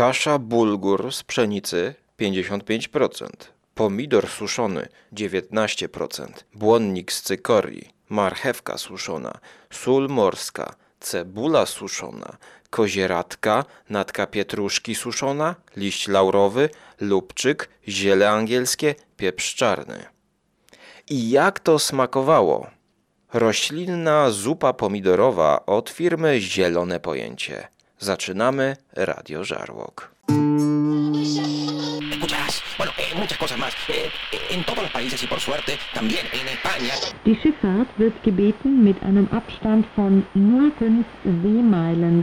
Kasza bulgur z pszenicy 55%, pomidor suszony 19%, błonnik z cykorii, marchewka suszona, sól morska, cebula suszona, kozieradka, natka pietruszki suszona, liść laurowy, lubczyk, ziele angielskie, pieprz czarny. I jak to smakowało? Roślinna zupa pomidorowa od firmy Zielone Pojęcie. Zaczynamy Radio Żarłok. Die Schifffahrt wird gebeten mit einem Abstand von 0,5 Seemeilen.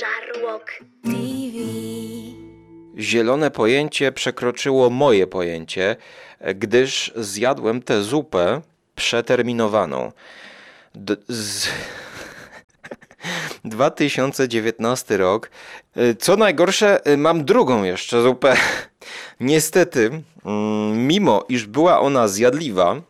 Żarłok TV. Zielone pojęcie przekroczyło moje pojęcie, gdyż zjadłem tę zupę przeterminowaną. 2019 rok. Co najgorsze, mam drugą jeszcze zupę. Niestety, mimo iż była ona zjadliwa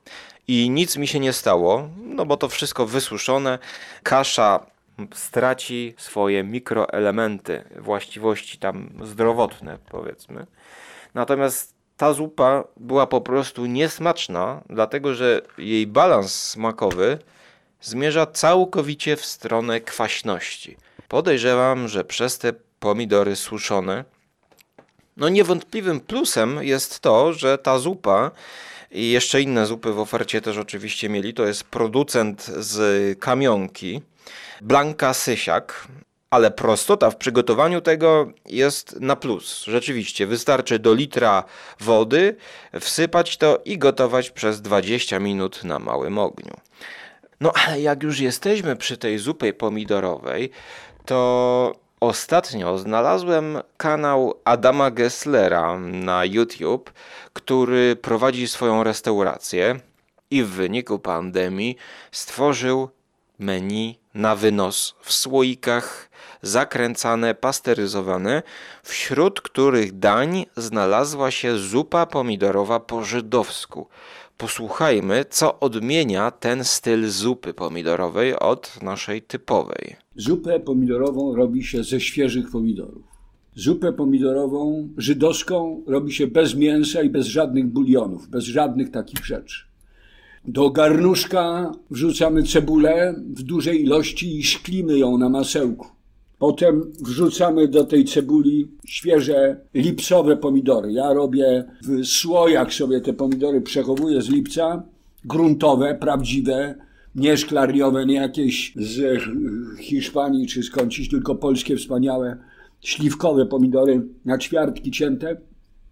i nic mi się nie stało, no bo to wszystko wysuszone, kasza straci swoje mikroelementy, właściwości tam zdrowotne, powiedzmy. Natomiast ta zupa była po prostu niesmaczna, dlatego że jej balans smakowy zmierza całkowicie w stronę kwaśności. Podejrzewam, że przez te pomidory suszone, no niewątpliwym plusem jest to, że ta zupa i jeszcze inne zupy w ofercie też oczywiście mieli, to jest producent z Kamionki, Blanka Sysiak, ale prostota w przygotowaniu tego jest na plus. Rzeczywiście, wystarczy do litra wody, wsypać to i gotować przez 20 minut na małym ogniu. No ale jak już jesteśmy przy tej zupie pomidorowej, to ostatnio znalazłem kanał Adama Gesslera na YouTube, który prowadzi swoją restaurację i w wyniku pandemii stworzył menu na wynos w słoikach, zakręcane, pasteryzowane, wśród których dań znalazła się zupa pomidorowa po żydowsku. Posłuchajmy, co odmienia ten styl zupy pomidorowej od naszej typowej. Zupę pomidorową robi się ze świeżych pomidorów. Zupę pomidorową żydowską robi się bez mięsa i bez żadnych bulionów, bez żadnych takich rzeczy. Do garnuszka wrzucamy cebulę w dużej ilości i szklimy ją na masełku. Potem wrzucamy do tej cebuli świeże lipcowe pomidory. Ja robię w słojach sobie te pomidory, przechowuję z lipca, gruntowe, prawdziwe, nie szklarniowe, nie jakieś z Hiszpanii czy skądś, tylko polskie wspaniałe, śliwkowe pomidory na ćwiartki cięte.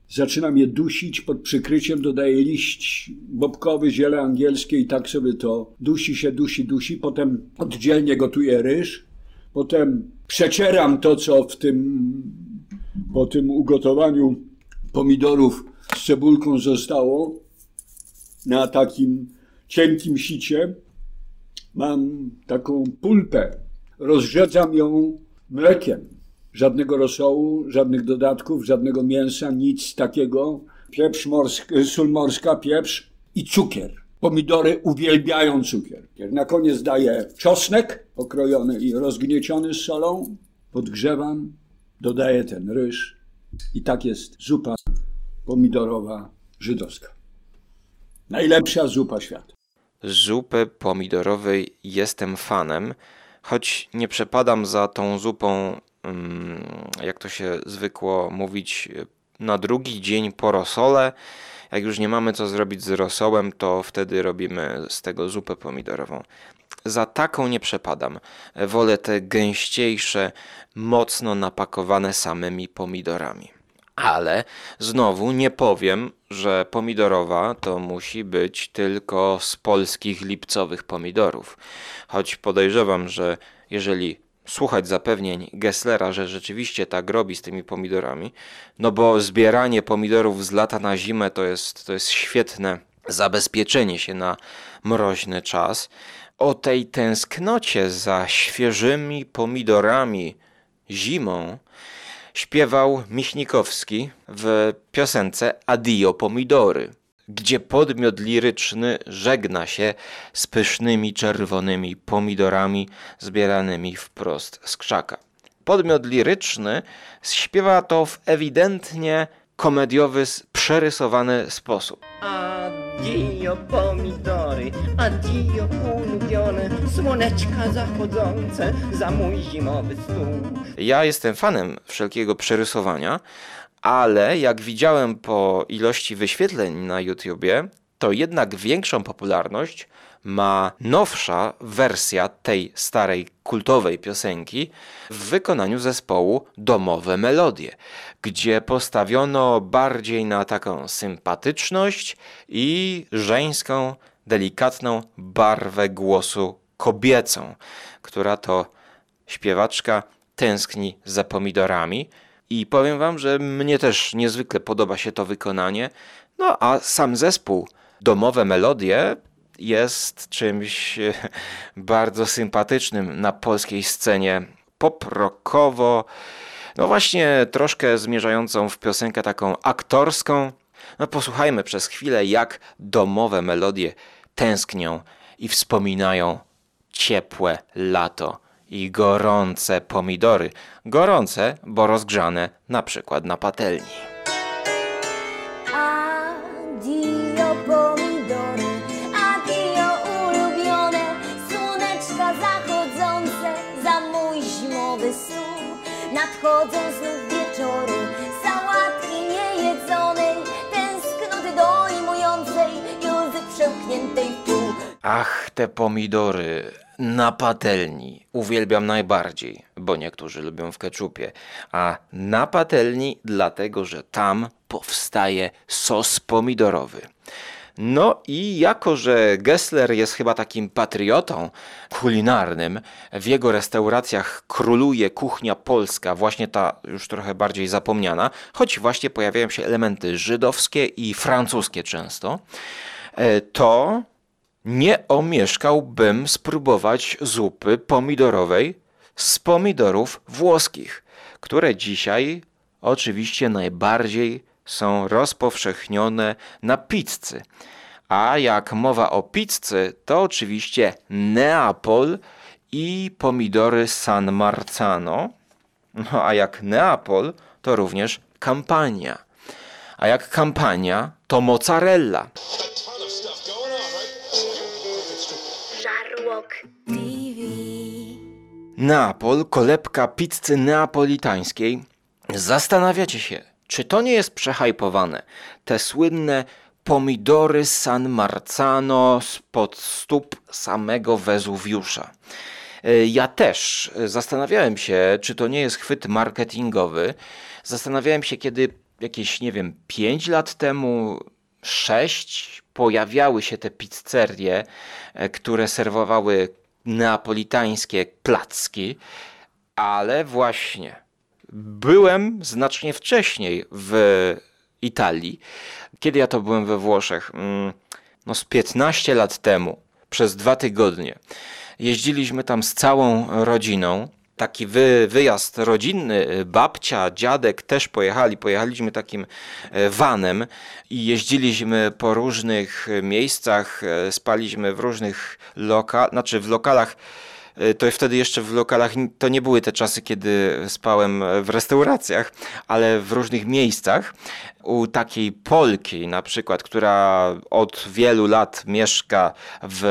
Zaczynam je dusić, pod przykryciem dodaję liść bobkowy, ziele angielskie i tak sobie to dusi. Potem oddzielnie gotuję ryż. Potem przecieram to, co po tym ugotowaniu pomidorów z cebulką zostało na takim cienkim sicie. Mam taką pulpę, rozrzedzam ją mlekiem. Żadnego rosołu, żadnych dodatków, żadnego mięsa, nic takiego. Pieprz morski, sól morska, pieprz i cukier. Pomidory uwielbiają cukier. Na koniec daję czosnek okrojony i rozgnieciony z solą. Podgrzewam, dodaję ten ryż i tak jest zupa pomidorowa żydowska. Najlepsza zupa świata. Zupy pomidorowej jestem fanem, choć nie przepadam za tą zupą, jak to się zwykło mówić, na drugi dzień po rosole. Jak już nie mamy co zrobić z rosołem, to wtedy robimy z tego zupę pomidorową. Za taką nie przepadam. Wolę te gęściejsze, mocno napakowane samymi pomidorami. Ale znowu nie powiem, że pomidorowa to musi być tylko z polskich lipcowych pomidorów. Choć podejrzewam, że jeżeli słuchać zapewnień Gesslera, że rzeczywiście tak robi z tymi pomidorami, no bo zbieranie pomidorów z lata na zimę to jest świetne zabezpieczenie się na mroźny czas. O tej tęsknocie za świeżymi pomidorami zimą śpiewał Michnikowski w piosence Addio Pomidory. gdzie podmiot liryczny żegna się z pysznymi czerwonymi pomidorami zbieranymi wprost z krzaka. Podmiot liryczny śpiewa to w ewidentnie komediowy, przerysowany sposób. Adio pomidory, adio ulubione, słoneczka zachodzące za mój zimowy stół. Ja jestem fanem wszelkiego przerysowania, ale jak widziałem po ilości wyświetleń na YouTubie, to jednak większą popularność ma nowsza wersja tej starej, kultowej piosenki w wykonaniu zespołu Domowe Melodie, gdzie postawiono bardziej na taką sympatyczność i żeńską, delikatną barwę głosu kobiecą, która to śpiewaczka tęskni za pomidorami. I powiem wam, że mnie też niezwykle podoba się to wykonanie, no a sam zespół Domowe Melodie jest czymś bardzo sympatycznym na polskiej scenie pop-rockowo, no właśnie troszkę zmierzającą w piosenkę taką aktorską. No posłuchajmy przez chwilę, jak Domowe Melodie tęsknią i wspominają ciepłe lato i gorące pomidory. Gorące, bo rozgrzane na przykład na patelni. Adio pomidory, adio ulubione, słoneczka zachodzące za mój zimowy stół. Nadchodzą znów wieczory, sałatki niejedzonej, tęsknoty dojmującej i łzy przełkniętej w pół. Ach, te pomidory na patelni uwielbiam najbardziej, bo niektórzy lubią w keczupie, a na patelni dlatego, że tam powstaje sos pomidorowy. No i jako że Gessler jest chyba takim patriotą kulinarnym, w jego restauracjach króluje kuchnia polska, właśnie ta już trochę bardziej zapomniana, choć właśnie pojawiają się elementy żydowskie i francuskie często, to nie omieszkałbym spróbować zupy pomidorowej z pomidorów włoskich, które dzisiaj oczywiście najbardziej są rozpowszechnione na pizzy. A jak mowa o pizzy, to oczywiście Neapol i pomidory San Marzano. No a jak Neapol, to również Kampania. A jak Kampania, to mozzarella. Neapol, kolebka pizzy neapolitańskiej. Zastanawiacie się, czy to nie jest przehajpowane? Te słynne pomidory San Marzano spod stóp samego Wezuwiusza. Ja też zastanawiałem się, czy to nie jest chwyt marketingowy. Zastanawiałem się, kiedy jakieś, 5 lat temu, 6, pojawiały się te pizzerie, które serwowały neapolitańskie placki, ale właśnie byłem znacznie wcześniej w Italii. Kiedy ja to byłem we Włoszech? No z 15 lat temu, przez 2 tygodnie. Jeździliśmy tam z całą rodziną. Taki wyjazd rodzinny, babcia, dziadek też pojechaliśmy takim vanem i jeździliśmy po różnych miejscach, spaliśmy w różnych lokalach, znaczy w lokalach, to wtedy jeszcze w lokalach, to nie były te czasy, kiedy spałem w restauracjach, ale w różnych miejscach. U takiej Polki na przykład, która od wielu lat mieszka w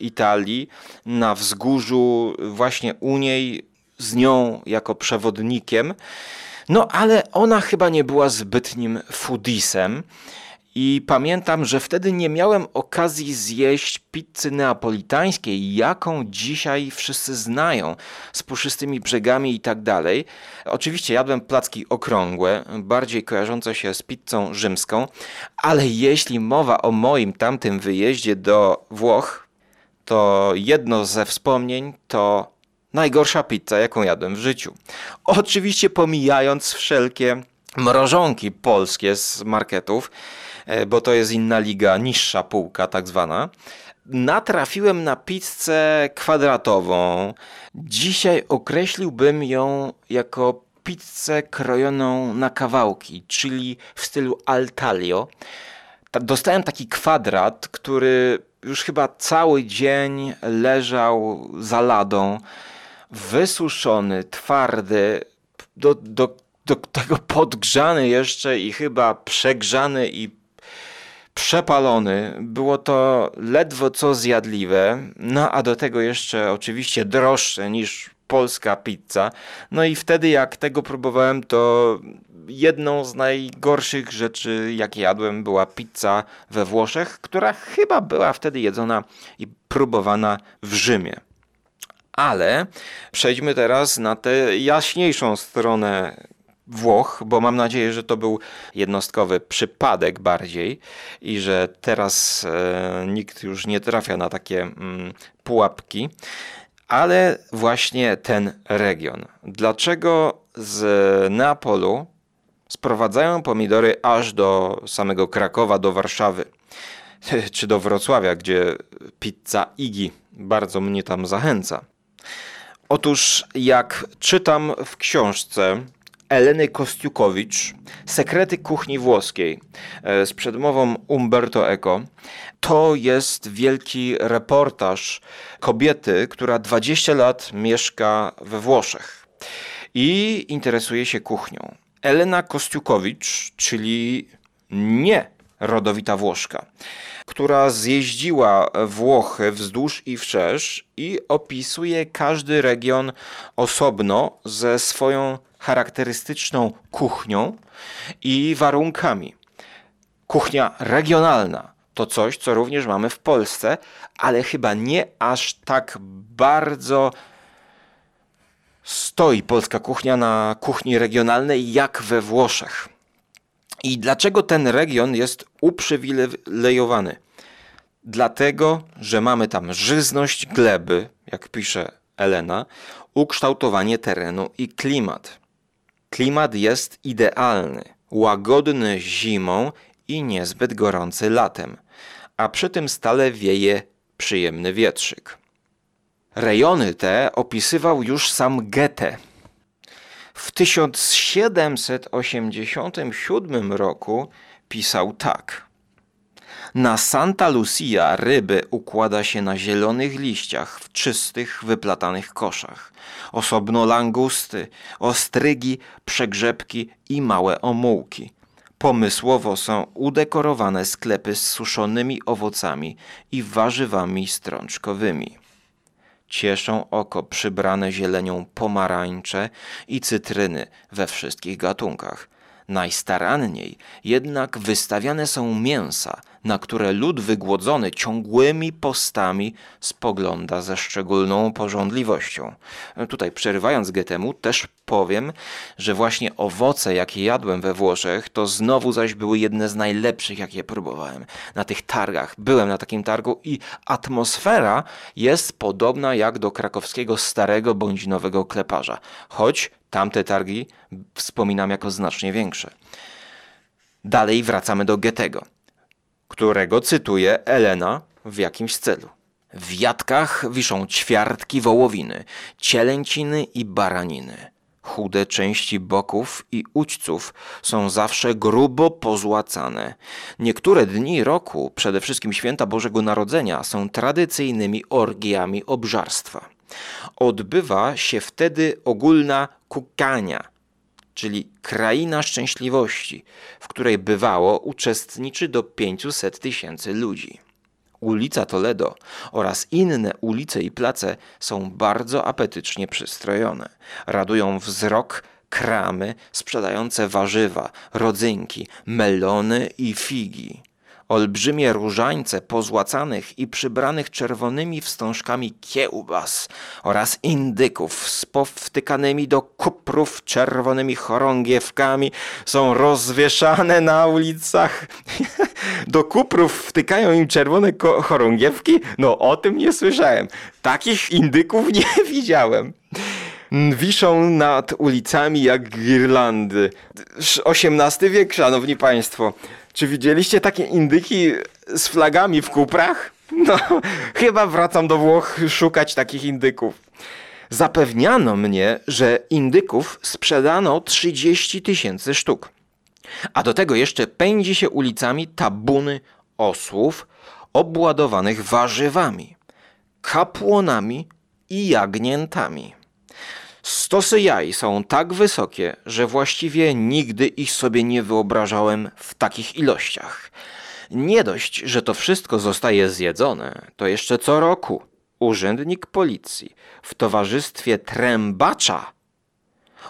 Italii, na wzgórzu właśnie u niej, z nią jako przewodnikiem. No ale ona chyba nie była zbytnim foodisem. I pamiętam, że wtedy nie miałem okazji zjeść pizzy neapolitańskiej, jaką dzisiaj wszyscy znają, z puszystymi brzegami i tak dalej. Oczywiście jadłem placki okrągłe, bardziej kojarzące się z pizzą rzymską, ale jeśli mowa o moim tamtym wyjeździe do Włoch, to jedno ze wspomnień to najgorsza pizza, jaką jadłem w życiu. Oczywiście pomijając wszelkie mrożonki polskie z marketów, bo to jest inna liga, niższa półka tak zwana. Natrafiłem na pizzę kwadratową. Dzisiaj określiłbym ją jako pizzę krojoną na kawałki, czyli w stylu al taglio. dostałem taki kwadrat, który już chyba cały dzień leżał za ladą, wysuszony, twardy, do tego podgrzany jeszcze i chyba przegrzany i przepalony. Było to ledwo co zjadliwe, no a do tego jeszcze oczywiście droższe niż polska pizza. No i wtedy jak tego próbowałem, to jedną z najgorszych rzeczy, jakie jadłem, była pizza we Włoszech, która chyba była wtedy jedzona i próbowana w Rzymie. Ale przejdźmy teraz na tę jaśniejszą stronę Włoch, bo mam nadzieję, że to był jednostkowy przypadek bardziej i że teraz nikt już nie trafia na takie pułapki. Ale właśnie ten region. Dlaczego z Neapolu sprowadzają pomidory aż do samego Krakowa, do Warszawy czy do Wrocławia, gdzie pizza Iggy bardzo mnie tam zachęca? Otóż jak czytam w książce Eleny Kostiukowicz, Sekrety kuchni włoskiej, z przedmową Umberto Eco, to jest wielki reportaż kobiety, która 20 lat mieszka we Włoszech i interesuje się kuchnią. Elena Kostiukowicz, czyli nie rodowita Włoszka, która zjeździła Włochy wzdłuż i wszerz i opisuje każdy region osobno ze swoją charakterystyczną kuchnią i warunkami. Kuchnia regionalna to coś, co również mamy w Polsce, ale chyba nie aż tak bardzo stoi polska kuchnia na kuchni regionalnej jak we Włoszech. I dlaczego ten region jest uprzywilejowany? Dlatego, że mamy tam żyzność gleby, jak pisze Elena, ukształtowanie terenu i klimat. Klimat jest idealny, łagodny zimą i niezbyt gorący latem, a przy tym stale wieje przyjemny wietrzyk. Rejony te opisywał już sam Goethe. W 1787 roku pisał tak. Na Santa Lucia ryby układa się na zielonych liściach w czystych, wyplatanych koszach. Osobno langusty, ostrygi, przegrzebki i małe omułki. Pomysłowo są udekorowane sklepy z suszonymi owocami i warzywami strączkowymi. Cieszą oko przybrane zielenią pomarańcze i cytryny we wszystkich gatunkach. Najstaranniej jednak wystawiane są mięsa, na które lud wygłodzony ciągłymi postami spogląda ze szczególną pożądliwością. Tutaj przerywając Goethemu też powiem, że właśnie owoce, jakie jadłem we Włoszech, to znowu zaś były jedne z najlepszych, jakie próbowałem na tych targach. Byłem na takim targu i atmosfera jest podobna jak do krakowskiego starego bądź nowego Kleparza, choć tamte targi wspominam jako znacznie większe. Dalej wracamy do Goethego, którego cytuje Elena w jakimś celu. W jatkach wiszą ćwiartki wołowiny, cielęciny i baraniny. Chude części boków i udźców są zawsze grubo pozłacane. Niektóre dni roku, przede wszystkim święta Bożego Narodzenia, są tradycyjnymi orgiami obżarstwa. Odbywa się wtedy ogólna kukania, czyli kraina szczęśliwości, w której bywało uczestniczy do 500 000 ludzi. Ulica Toledo oraz inne ulice i place są bardzo apetycznie przystrojone. Radują wzrok kramy sprzedające warzywa, rodzynki, melony i figi. Olbrzymie różańce pozłacanych i przybranych czerwonymi wstążkami kiełbas oraz indyków z powtykanymi do kuprów czerwonymi chorągiewkami są rozwieszane na ulicach. Do kuprów wtykają im czerwone chorągiewki? No o tym nie słyszałem. Takich indyków nie widziałem. Wiszą nad ulicami jak girlandy. XVIII wiek, szanowni państwo. Czy widzieliście takie indyki z flagami w kuprach? No, chyba wracam do Włoch szukać takich indyków. Zapewniano mnie, że indyków sprzedano 30 000 sztuk. A do tego jeszcze pędzi się ulicami tabuny osłów obładowanych warzywami, kapłonami i jagniętami. Stosy jaj są tak wysokie, że właściwie nigdy ich sobie nie wyobrażałem w takich ilościach. Nie dość, że to wszystko zostaje zjedzone, to jeszcze co roku urzędnik policji w towarzystwie trębacza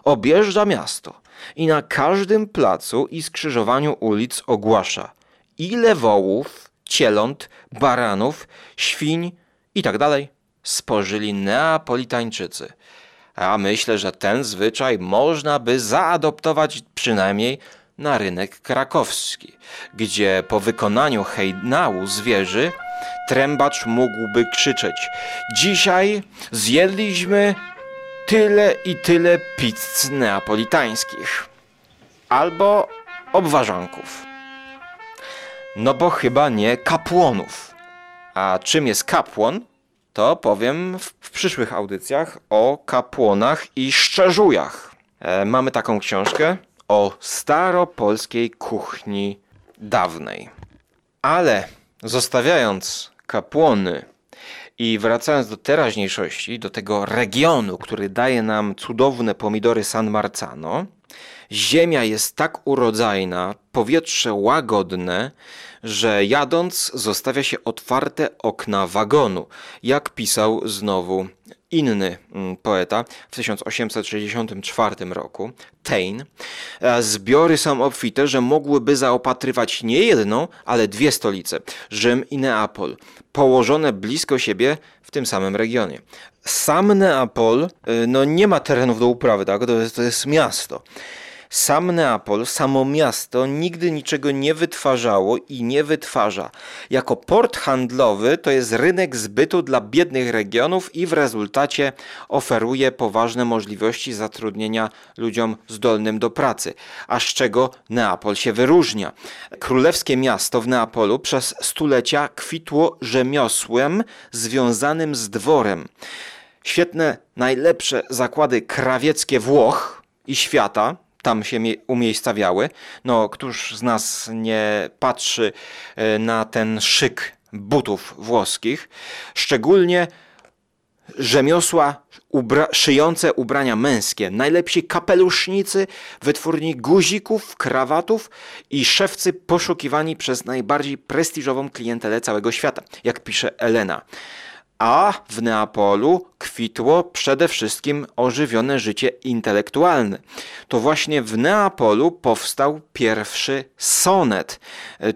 objeżdża miasto i na każdym placu i skrzyżowaniu ulic ogłasza, ile wołów, cieląt, baranów, świń itd. spożyli Neapolitańczycy. A myślę, że ten zwyczaj można by zaadoptować przynajmniej na rynek krakowski, gdzie po wykonaniu hejnału zwierzy trębacz mógłby krzyczeć: dzisiaj zjedliśmy tyle i tyle pizz neapolitańskich albo obwarzanków. No bo chyba nie kapłonów. A czym jest kapłon, to powiem w przyszłych audycjach o kapłonach i szczerzujach. Mamy taką książkę o staropolskiej kuchni dawnej. Ale zostawiając kapłony i wracając do teraźniejszości, do tego regionu, który daje nam cudowne pomidory San Marzano, ziemia jest tak urodzajna, powietrze łagodne, że jadąc zostawia się otwarte okna wagonu, jak pisał znowu inny poeta w 1864 roku, Taine. Zbiory są obfite, że mogłyby zaopatrywać nie jedną, ale dwie stolice, Rzym i Neapol, położone blisko siebie w tym samym regionie. Sam Neapol, no nie ma terenów do uprawy, tak? To jest miasto. Sam Neapol, samo miasto nigdy niczego nie wytwarzało i nie wytwarza. Jako port handlowy to jest rynek zbytu dla biednych regionów i w rezultacie oferuje poważne możliwości zatrudnienia ludziom zdolnym do pracy, a z czego Neapol się wyróżnia. Królewskie miasto w Neapolu przez stulecia kwitło rzemiosłem związanym z dworem. Świetne, najlepsze zakłady krawieckie Włoch i świata tam się umiejscawiały. No, któż z nas nie patrzy na ten szyk butów włoskich? Szczególnie rzemiosła szyjące ubrania męskie. Najlepsi kapelusznicy, wytwórni guzików, krawatów i szewcy poszukiwani przez najbardziej prestiżową klientelę całego świata, jak pisze Elena. A w Neapolu kwitło przede wszystkim ożywione życie intelektualne. To właśnie w Neapolu powstał pierwszy sonet.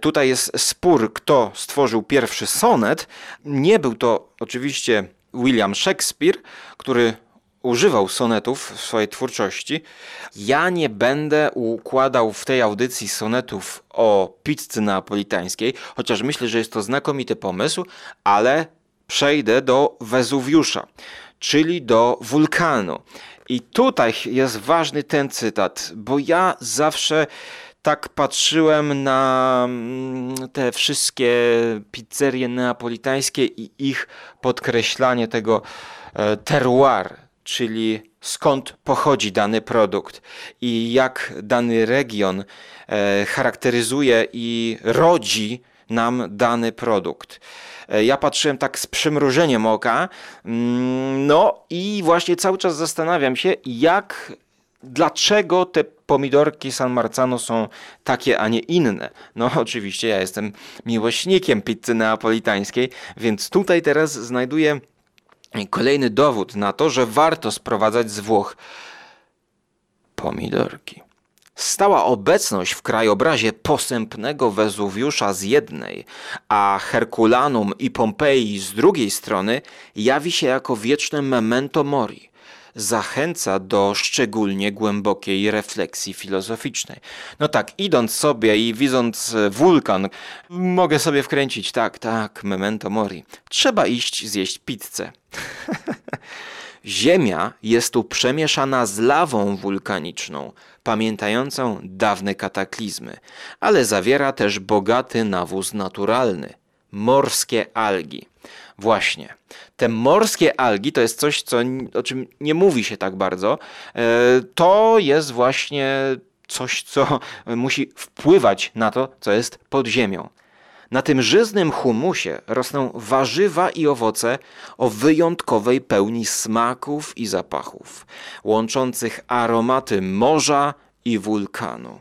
Tutaj jest spór, kto stworzył pierwszy sonet. Nie był to oczywiście William Shakespeare, który używał sonetów w swojej twórczości. Ja nie będę układał w tej audycji sonetów o pizzy neapolitańskiej, chociaż myślę, że jest to znakomity pomysł, ale przejdę do Wezuwiusza, czyli do wulkanu. I tutaj jest ważny ten cytat, bo ja zawsze tak patrzyłem na te wszystkie pizzerie neapolitańskie i ich podkreślanie tego terroir, czyli skąd pochodzi dany produkt i jak dany region charakteryzuje i rodzi nam dany produkt. Ja patrzyłem tak z przymrużeniem oka, no i właśnie cały czas zastanawiam się, dlaczego te pomidorki San Marzano są takie, a nie inne. No oczywiście ja jestem miłośnikiem pizzy neapolitańskiej, więc tutaj teraz znajduję kolejny dowód na to, że warto sprowadzać z Włoch pomidorki. Stała obecność w krajobrazie posępnego Wezuwiusza z jednej, a Herculanum i Pompeji z drugiej strony jawi się jako wieczne memento mori. Zachęca do szczególnie głębokiej refleksji filozoficznej. No tak, idąc sobie i widząc wulkan, mogę sobie wkręcić, tak, memento mori. Trzeba iść zjeść pizzę. Ziemia jest tu przemieszana z lawą wulkaniczną, pamiętającą dawne kataklizmy, ale zawiera też bogaty nawóz naturalny, morskie algi. Właśnie, te morskie algi to jest coś, o czym nie mówi się tak bardzo, to jest właśnie coś, co musi wpływać na to, co jest pod ziemią. Na tym żyznym humusie rosną warzywa i owoce o wyjątkowej pełni smaków i zapachów, łączących aromaty morza i wulkanu.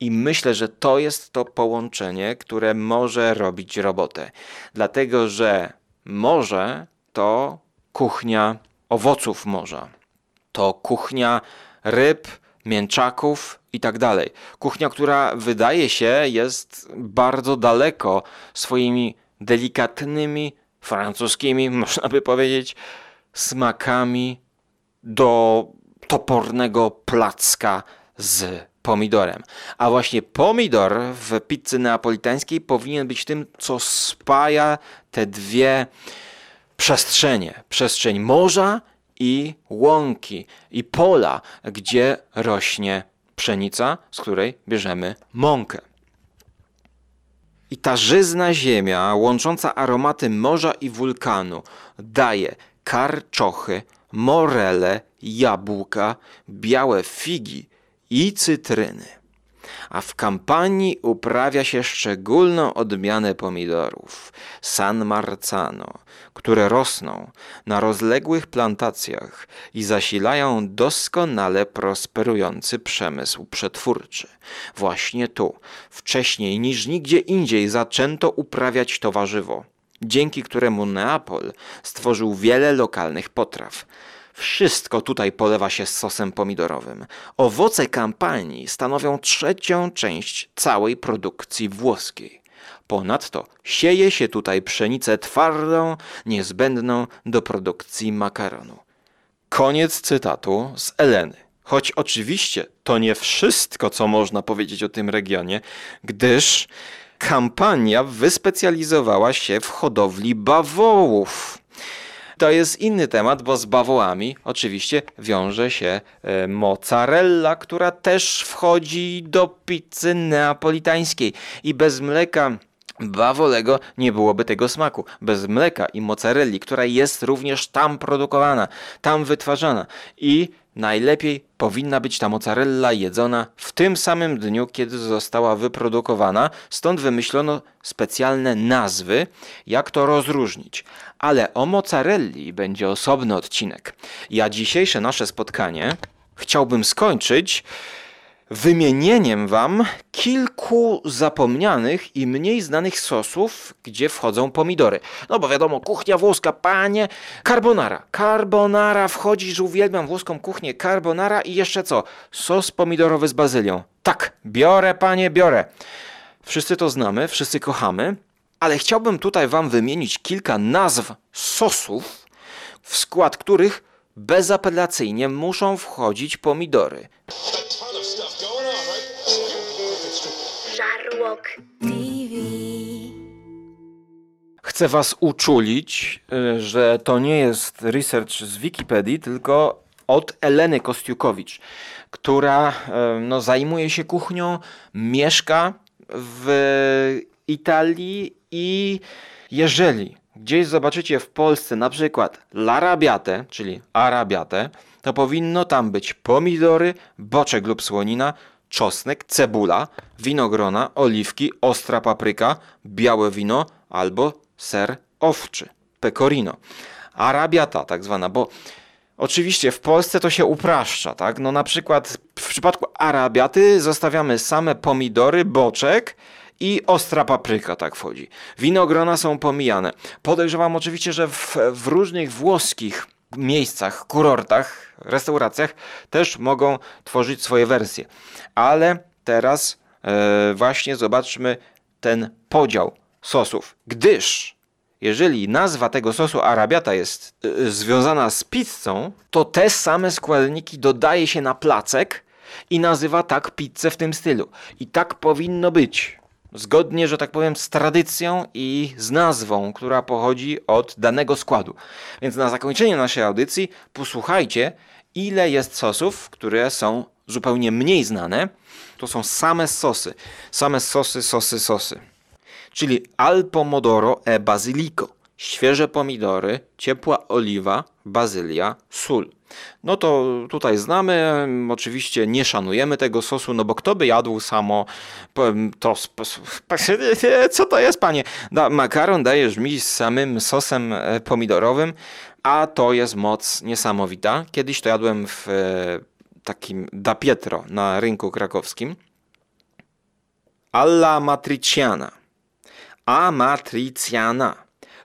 I myślę, że to jest to połączenie, które może robić robotę. Dlatego, że morze to kuchnia owoców morza. To kuchnia ryb, mięczaków i tak dalej. Kuchnia, która wydaje się jest bardzo daleko swoimi delikatnymi, francuskimi, można by powiedzieć, smakami do topornego placka z pomidorem. A właśnie pomidor w pizzy neapolitańskiej powinien być tym, co spaja te dwie przestrzenie. Przestrzeń morza i łąki i pola, gdzie rośnie pszenica, z której bierzemy mąkę. I ta żyzna ziemia łącząca aromaty morza i wulkanu daje karczochy, morele, jabłka, białe figi i cytryny. A w Kampanii uprawia się szczególną odmianę pomidorów San Marzano, które rosną na rozległych plantacjach i zasilają doskonale prosperujący przemysł przetwórczy. Właśnie tu, wcześniej niż nigdzie indziej, zaczęto uprawiać to warzywo, dzięki któremu Neapol stworzył wiele lokalnych potraw. Wszystko tutaj polewa się sosem pomidorowym. Owoce Kampanii stanowią trzecią część całej produkcji włoskiej. Ponadto sieje się tutaj pszenicę twardą, niezbędną do produkcji makaronu. Koniec cytatu z Eleny. Choć oczywiście to nie wszystko, co można powiedzieć o tym regionie, gdyż Kampania wyspecjalizowała się w hodowli bawołów. To jest inny temat, bo z bawołami oczywiście wiąże się mozzarella, która też wchodzi do pizzy neapolitańskiej. I bez mleka bawolego nie byłoby tego smaku. Bez mleka i mozzarelli, która jest również tam produkowana, tam wytwarzana. I najlepiej powinna być ta mozzarella jedzona w tym samym dniu, kiedy została wyprodukowana. Stąd wymyślono specjalne nazwy, jak to rozróżnić. Ale o mozzarelli będzie osobny odcinek. Ja dzisiejsze nasze spotkanie chciałbym skończyć wymienieniem wam kilku zapomnianych i mniej znanych sosów, gdzie wchodzą pomidory. No bo wiadomo, kuchnia włoska, panie, carbonara. Carbonara wchodzi, że uwielbiam włoską kuchnię, carbonara i jeszcze co? Sos pomidorowy z bazylią. Tak, biorę, panie, biorę. Wszyscy to znamy, wszyscy kochamy, ale chciałbym tutaj wam wymienić kilka nazw sosów, w skład których bezapelacyjnie muszą wchodzić pomidory. Chcę was uczulić, że to nie jest research z Wikipedii, tylko od Eleny Kostiukowicz, która zajmuje się kuchnią, mieszka w Italii i jeżeli gdzieś zobaczycie w Polsce na przykład l'arabiatę, czyli arabiatę, to powinno tam być pomidory, boczek lub słonina, czosnek, cebula, winogrona, oliwki, ostra papryka, białe wino albo ser owczy, pecorino. Arabiata tak zwana, bo oczywiście w Polsce to się upraszcza, tak? No na przykład w przypadku arabiaty zostawiamy same pomidory, boczek i ostra papryka tak wchodzi. Winogrona są pomijane. Podejrzewam oczywiście, że w różnych włoskich miejscach, kurortach, restauracjach też mogą tworzyć swoje wersje. Ale teraz właśnie zobaczmy ten podział sosów. Gdyż jeżeli nazwa tego sosu arabiata jest związana z pizzą, to te same składniki dodaje się na placek i nazywa tak pizzę w tym stylu. I tak powinno być. Zgodnie, że tak powiem, z tradycją i z nazwą, która pochodzi od danego składu. Więc na zakończenie naszej audycji posłuchajcie, ile jest sosów, które są zupełnie mniej znane. To są same sosy. Same sosy. Czyli al pomodoro e basilico. Świeże pomidory, ciepła oliwa, bazylia, sól. No to tutaj znamy, oczywiście nie szanujemy tego sosu, no bo kto by jadł samo to... Co to jest, panie? Makaron dajesz mi z samym sosem pomidorowym, a to jest moc niesamowita. Kiedyś to jadłem w takim Da Pietro na rynku krakowskim. Alla matriciana. Amatriciana.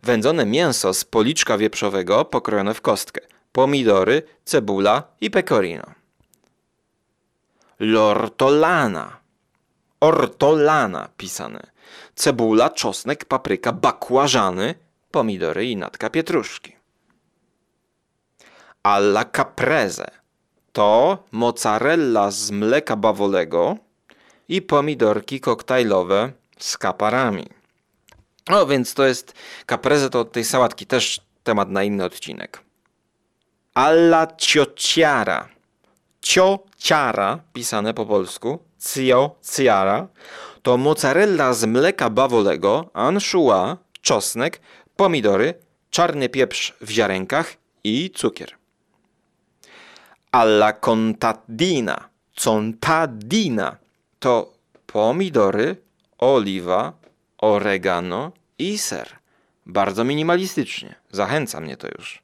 Wędzone mięso z policzka wieprzowego pokrojone w kostkę. Pomidory, cebula i pecorino. L'ortolana. Ortolana pisane. Cebula, czosnek, papryka, bakłażany, pomidory i natka pietruszki. Alla caprese. To mozzarella z mleka bawolego i pomidorki koktajlowe z kaparami. No więc to jest caprese, to od tej sałatki też temat na inny odcinek. Alla ciociara. Ciociara, pisane po polsku. Ciociara. To mozzarella z mleka bawolego, anchois, czosnek, pomidory, czarny pieprz w ziarenkach i cukier. Alla contadina. Contadina. To pomidory, oliwa, oregano i ser. Bardzo minimalistycznie. Zachęca mnie to już.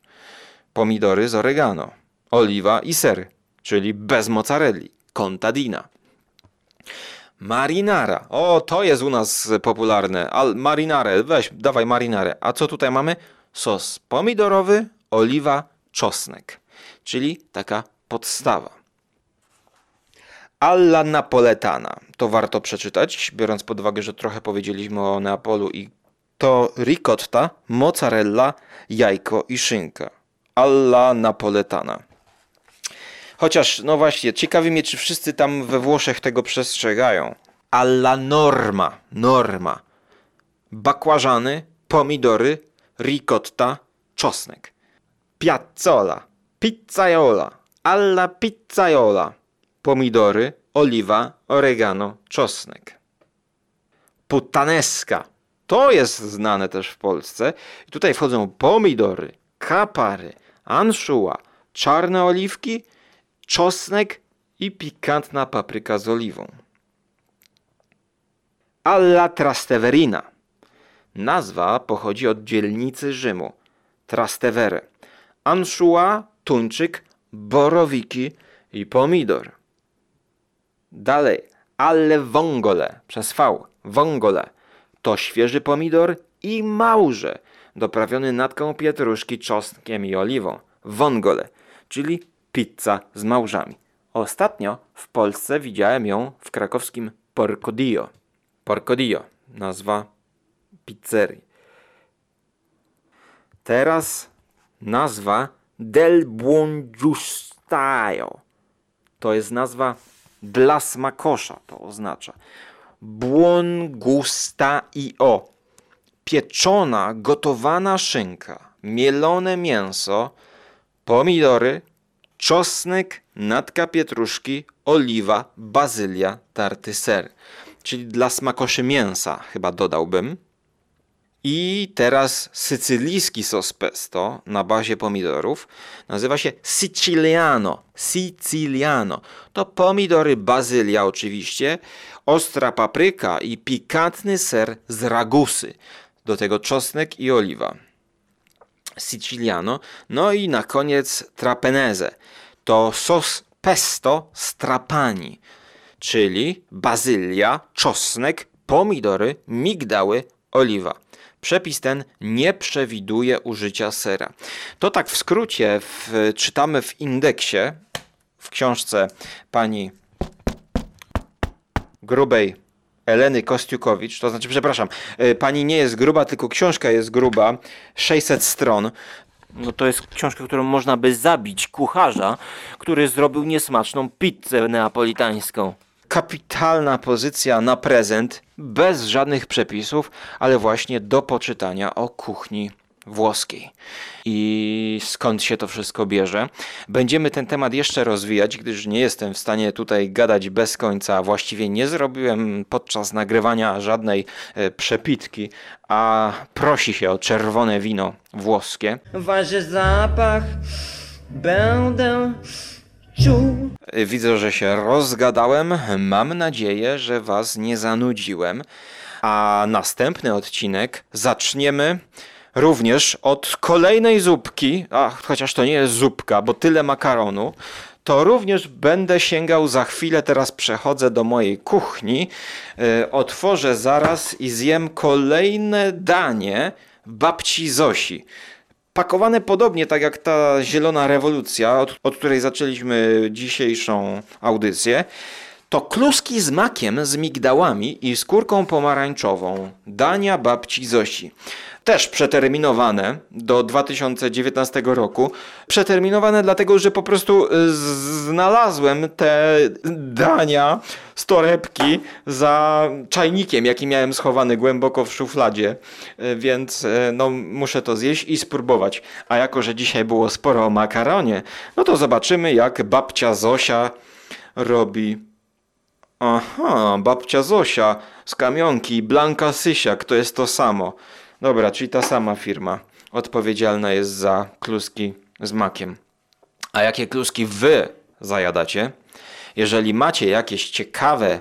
Pomidory z oregano, oliwa i ser, czyli bez mozzarelli. Contadina. Marinara. O, to jest u nas popularne. Marinarę, dawaj marinarę. A co tutaj mamy? Sos pomidorowy, oliwa, czosnek. Czyli taka podstawa. Alla napoletana. To warto przeczytać, biorąc pod uwagę, że trochę powiedzieliśmy o Neapolu i to ricotta, mozzarella, jajko i szynka. Alla napoletana. Chociaż, no właśnie, ciekawi mnie, czy wszyscy tam we Włoszech tego przestrzegają. Alla norma. Norma. Bakłażany, pomidory, ricotta, czosnek. Piazzola. Pizzaiola. Alla pizzaiola. Pomidory, oliwa, oregano, czosnek. Puttanesca. To jest znane też w Polsce. I tutaj wchodzą pomidory, kapary, anchois, czarne oliwki, czosnek i pikantna papryka z oliwą. Alla Trasteverina. Nazwa pochodzi od dzielnicy Rzymu. Trastevere. Anchois, tuńczyk, borowiki i pomidor. Dalej, alle vongole, przez V, vongole, to świeży pomidor i małże, doprawiony natką pietruszki, czosnkiem i oliwą. Vongole, czyli pizza z małżami. Ostatnio w Polsce widziałem ją w krakowskim Porcodio. Porcodio, nazwa pizzerii. Teraz nazwa del buon gustaio. To jest nazwa dla smakosza, to oznacza. Buon gustaio. Pieczona, gotowana szynka, mielone mięso, pomidory, czosnek, natka pietruszki, oliwa, bazylia, tarty ser. Czyli dla smakoszy mięsa chyba dodałbym. I teraz sycylijski sos pesto na bazie pomidorów nazywa się siciliano. Siciliano. To pomidory, bazylia oczywiście, ostra papryka i pikantny ser z Ragusy. Do tego czosnek i oliwa. Siciliano. No i na koniec trapenese. To sos pesto z trapani, czyli bazylia, czosnek, pomidory, migdały, oliwa. Przepis ten nie przewiduje użycia sera. To tak w skrócie czytamy w indeksie, w książce pani grubej Eleny Kostiukowicz, to znaczy, przepraszam, pani nie jest gruba, tylko książka jest gruba, 600 stron. No to jest książka, którą można by zabić kucharza, który zrobił niesmaczną pizzę neapolitańską. Kapitalna pozycja na prezent, bez żadnych przepisów, ale właśnie do poczytania o kuchni włoskiej. I skąd się to wszystko bierze? Będziemy ten temat jeszcze rozwijać, gdyż nie jestem w stanie tutaj gadać bez końca. Właściwie nie zrobiłem podczas nagrywania żadnej przepitki, a prosi się o czerwone wino włoskie. Waży zapach będę czuł. Widzę, że się rozgadałem. Mam nadzieję, że was nie zanudziłem. A następny odcinek zaczniemy również od kolejnej zupki. Chociaż to nie jest zupka, bo tyle makaronu. To również będę sięgał za chwilę. Teraz przechodzę do mojej kuchni. Otworzę zaraz i zjem kolejne danie babci Zosi. Pakowane podobnie tak jak ta zielona rewolucja, od której zaczęliśmy dzisiejszą audycję. To kluski z makiem, z migdałami i skórką pomarańczową. Dania babci Zosi. Też przeterminowane do 2019 roku. Przeterminowane dlatego, że po prostu znalazłem te dania z torebki za czajnikiem, jaki miałem schowany głęboko w szufladzie. Więc no, muszę to zjeść i spróbować. A jako, że dzisiaj było sporo o makaronie, no to zobaczymy, jak babcia Zosia robi. Aha, babcia Zosia z kamionki, Blanka Sysiak, to jest to samo. Dobra, czyli ta sama firma odpowiedzialna jest za kluski z makiem. A jakie kluski wy zajadacie? Jeżeli macie jakieś ciekawe,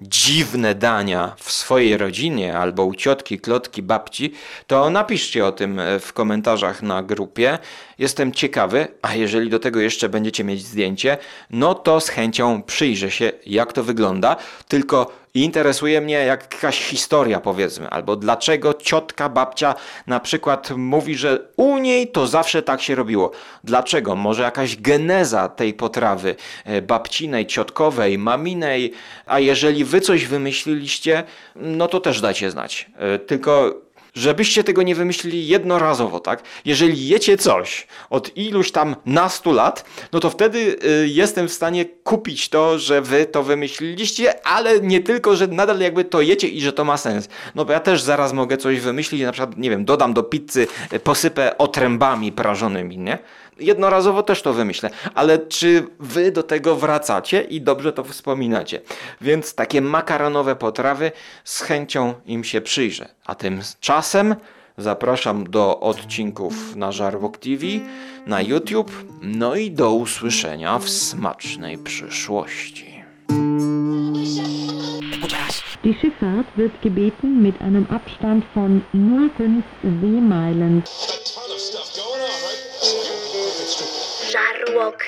dziwne dania w swojej rodzinie albo u ciotki, klotki, babci, to napiszcie o tym w komentarzach na grupie. Jestem ciekawy, a jeżeli do tego jeszcze będziecie mieć zdjęcie, no to z chęcią przyjrzę się, jak to wygląda. Tylko interesuje mnie jakaś historia, powiedzmy, albo dlaczego ciotka, babcia na przykład mówi, że u niej to zawsze tak się robiło. Dlaczego? Może jakaś geneza tej potrawy babcinej, ciotkowej, maminej, a jeżeli wy coś wymyśliliście, no to też dajcie znać. Tylko żebyście tego nie wymyślili jednorazowo, tak? Jeżeli jecie coś od iluś tam nastu lat, no to wtedy jestem w stanie kupić to, że wy to wymyśliliście, ale nie tylko, że nadal jakby to jecie i że to ma sens. No bo ja też zaraz mogę coś wymyślić, na przykład, nie wiem, dodam do pizzy, posypę otrębami prażonymi, nie? Jednorazowo też to wymyślę, ale czy wy do tego wracacie i dobrze to wspominacie? Więc takie makaronowe potrawy z chęcią im się przyjrzę. A tymczasem zapraszam do odcinków na Żarłok TV, na YouTube, no i do usłyszenia w smacznej przyszłości. Die Schifffahrt wird gebeten mit einem Abstand von 0,5 Seemeilen. Żarłok.